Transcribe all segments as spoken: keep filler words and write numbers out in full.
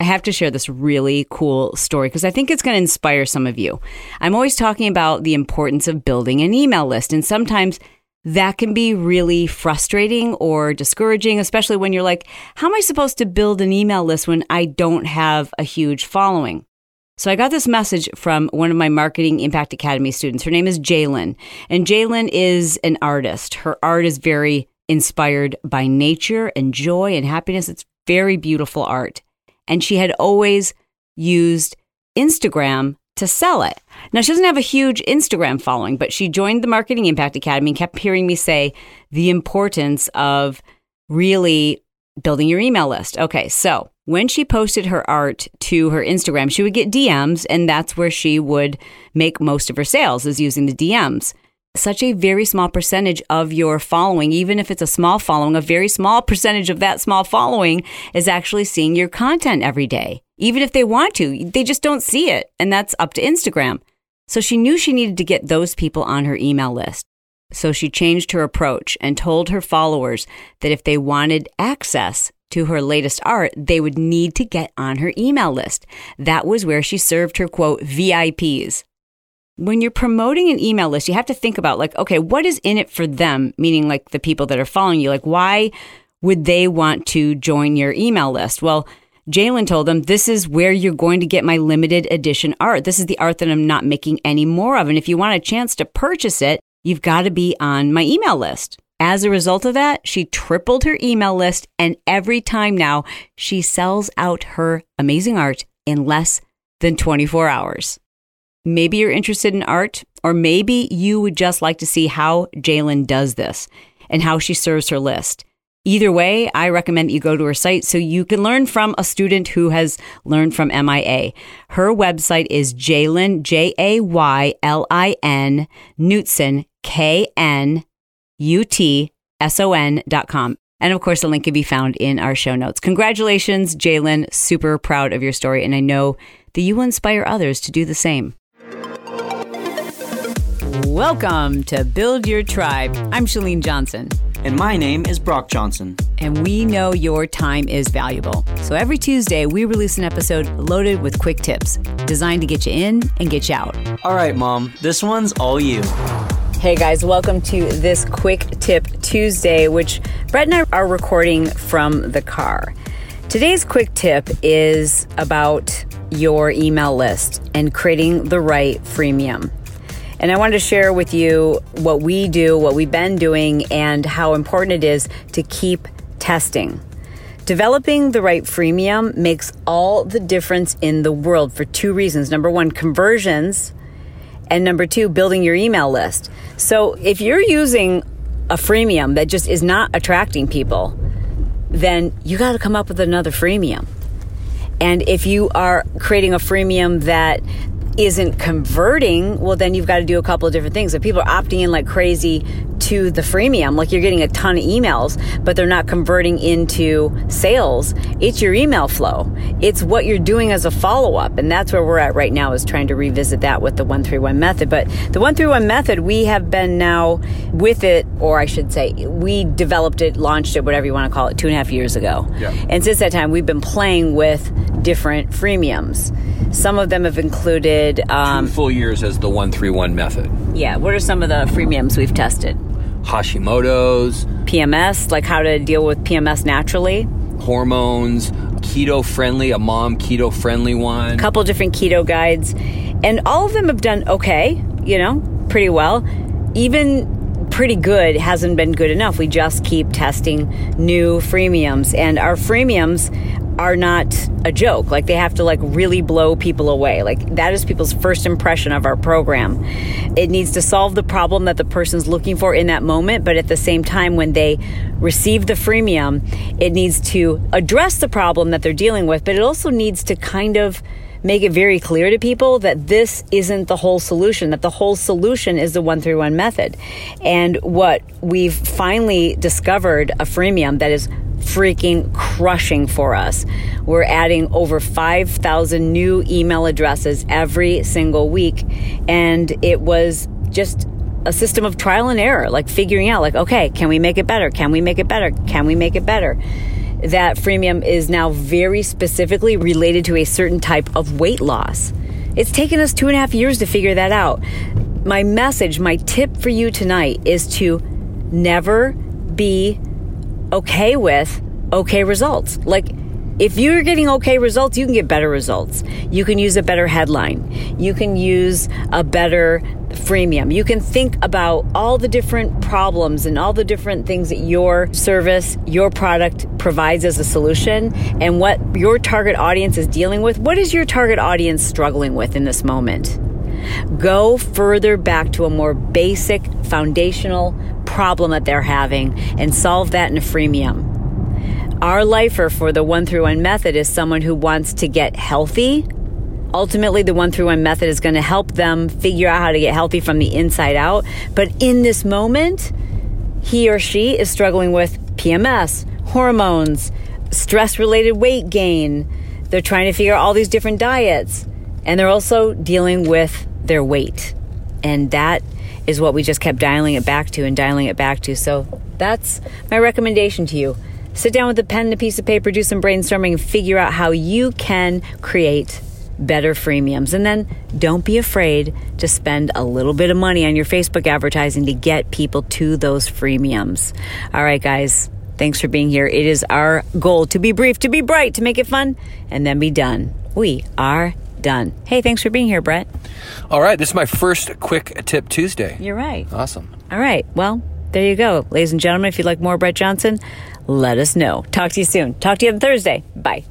I have to share this really cool story because I think it's going to inspire some of you. I'm always talking about the importance of building an email list, and sometimes that can be really frustrating or discouraging, especially when you're like, how am I supposed to build an email list when I don't have a huge following? So I got this message from one of my Marketing Impact Academy students. Her name is Jaylin, and Jaylin is an artist. Her art is very inspired by nature and joy and happiness. It's very beautiful art. And she had always used Instagram to sell it. Now, she doesn't have a huge Instagram following, but she joined the Marketing Impact Academy and kept hearing me say the importance of really building your email list. Okay, so when she posted her art to her Instagram, she would get D Ms, and that's where she would make most of her sales, is using the D Ms. Such a very small percentage of your following, even if it's a small following, a very small percentage of that small following is actually seeing your content every day. Even if they want to, they just don't see it. And that's up to Instagram. So she knew she needed to get those people on her email list. So she changed her approach and told her followers that if they wanted access to her latest art, they would need to get on her email list. That was where she served her, quote, V I Ps. When you're promoting an email list, you have to think about, like, okay, what is in it for them? Meaning, like, the people that are following you, like, why would they want to join your email list? Well, Jaylin told them, this is where you're going to get my limited edition art. This is the art that I'm not making any more of. And if you want a chance to purchase it, you've got to be on my email list. As a result of that, she tripled her email list. And every time now, she sells out her amazing art in less than twenty-four hours. Maybe you're interested in art, or maybe you would just like to see how Jaylin does this and how she serves her list. Either way, I recommend that you go to her site so you can learn from a student who has learned from M I A. Her website is Jaylin, J A Y L I N, Knutson, K N U T S O N dot com. And of course, the link can be found in our show notes. Congratulations, Jaylin. Super proud of your story. And I know that you will inspire others to do the same. Welcome to Build Your Tribe. I'm Chalene Johnson. And my name is Brock Johnson. And we know your time is valuable. So every Tuesday, we release an episode loaded with quick tips designed to get you in and get you out. All right, Mom, this one's all you. Hey guys, welcome to this Quick Tip Tuesday, which Brett and I are recording from the car. Today's quick tip is about your email list and creating the right freemium. And I wanted to share with you what we do, what we've been doing, and how important it is to keep testing. Developing the right freemium makes all the difference in the world for two reasons. Number one, conversions. And number two, building your email list. So if you're using a freemium that just is not attracting people, then you got to come up with another freemium. And if you are creating a freemium that isn't converting, well, then you've got to do a couple of different things. If people are opting in like crazy to the freemium, like you're getting a ton of emails, but they're not converting into sales, it's your email flow. It's what you're doing as a follow-up. And that's where we're at right now, is trying to revisit that with the one three one method. But the one three one method, we have been now with it, or I should say, we developed it, launched it, whatever you want to call it, two and a half years ago. Yeah. And since that time, we've been playing with different freemiums. Some of them have included Um, Two full years as the one three one method. Yeah. What are some of the freemiums we've tested? Hashimoto's. P M S, like how to deal with P M S naturally. Hormones. Keto-friendly, a mom keto-friendly one. A couple different keto guides. And all of them have done okay, you know, pretty well. Even pretty good hasn't been good enough. We just keep testing new freemiums. And our freemiums are not a joke. Like, they have to like really blow people away. Like, that is people's first impression of our program. It needs to solve the problem that the person's looking for in that moment, but at the same time, when they receive the freemium, it needs to address the problem that they're dealing with, but it also needs to kind of make it very clear to people that this isn't the whole solution, that the whole solution is the one three one method. And what we've finally discovered, a freemium that is freaking crushing for us. We're adding over five thousand new email addresses every single week. And it was just a system of trial and error, like figuring out like, okay, can we make it better? Can we make it better? Can we make it better? That freemium is now very specifically related to a certain type of weight loss. It's taken us two and a half years to figure that out. My message, my tip for you tonight is to never be okay with okay results. Like, if you're getting okay results, you can get better results. You can use a better headline. You can use a better freemium. You can think about all the different problems and all the different things that your service, your product provides as a solution, and what your target audience is dealing with. What is your target audience struggling with in this moment? Go further back to a more basic foundational problem that they're having and solve that in a freemium. Our lifer for the one through one method is someone who wants to get healthy. Ultimately, the one through one method is going to help them figure out how to get healthy from the inside out. But in this moment, he or she is struggling with P M S, hormones, stress-related weight gain. They're trying to figure out all these different diets. And they're also dealing with their weight. And that is what we just kept dialing it back to and dialing it back to. So that's my recommendation to you. Sit down with a pen and a piece of paper, do some brainstorming, and figure out how you can create better freemiums. And then don't be afraid to spend a little bit of money on your Facebook advertising to get people to those freemiums. All right, guys, thanks for being here. It is our goal to be brief, to be bright, to make it fun, and then be done. We are done. Hey, thanks for being here, Brett. All right, this is my first Quick Tip Tuesday. You're right. Awesome. All right, well, there you go. Ladies and gentlemen, if you'd like more Brett Johnson, let us know. Talk to you soon. Talk to you on Thursday. Bye.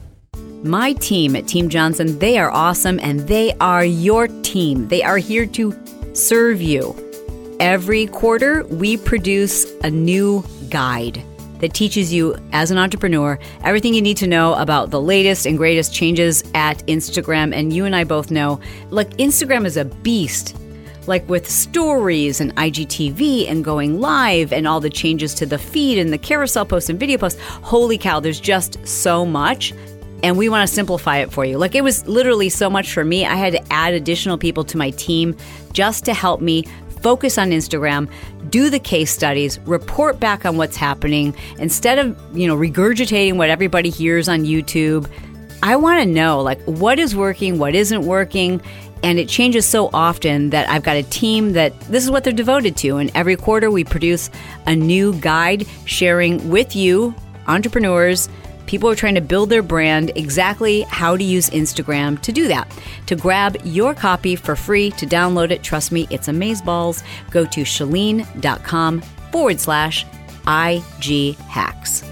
My team at Team Johnson, they are awesome, and they are your team. They are here to serve you. Every quarter, we produce a new guide that teaches you, as an entrepreneur, everything you need to know about the latest and greatest changes at Instagram. And you and I both know, like, Instagram is a beast. Like, with stories and I G T V and going live and all the changes to the feed and the carousel posts and video posts, holy cow, there's just so much. And we want to simplify it for you. Like, it was literally so much for me. I had to add additional people to my team just to help me focus on Instagram, do the case studies, report back on what's happening. Instead of, you know, regurgitating what everybody hears on YouTube, I want to know, like, what is working, what isn't working. And it changes so often that I've got a team that this is what they're devoted to. And every quarter we produce a new guide sharing with you, entrepreneurs, people who are trying to build their brand, exactly how to use Instagram to do that. To grab your copy for free, to download it, trust me, it's amazeballs. Go to chalene dot com forward slash I G hacks.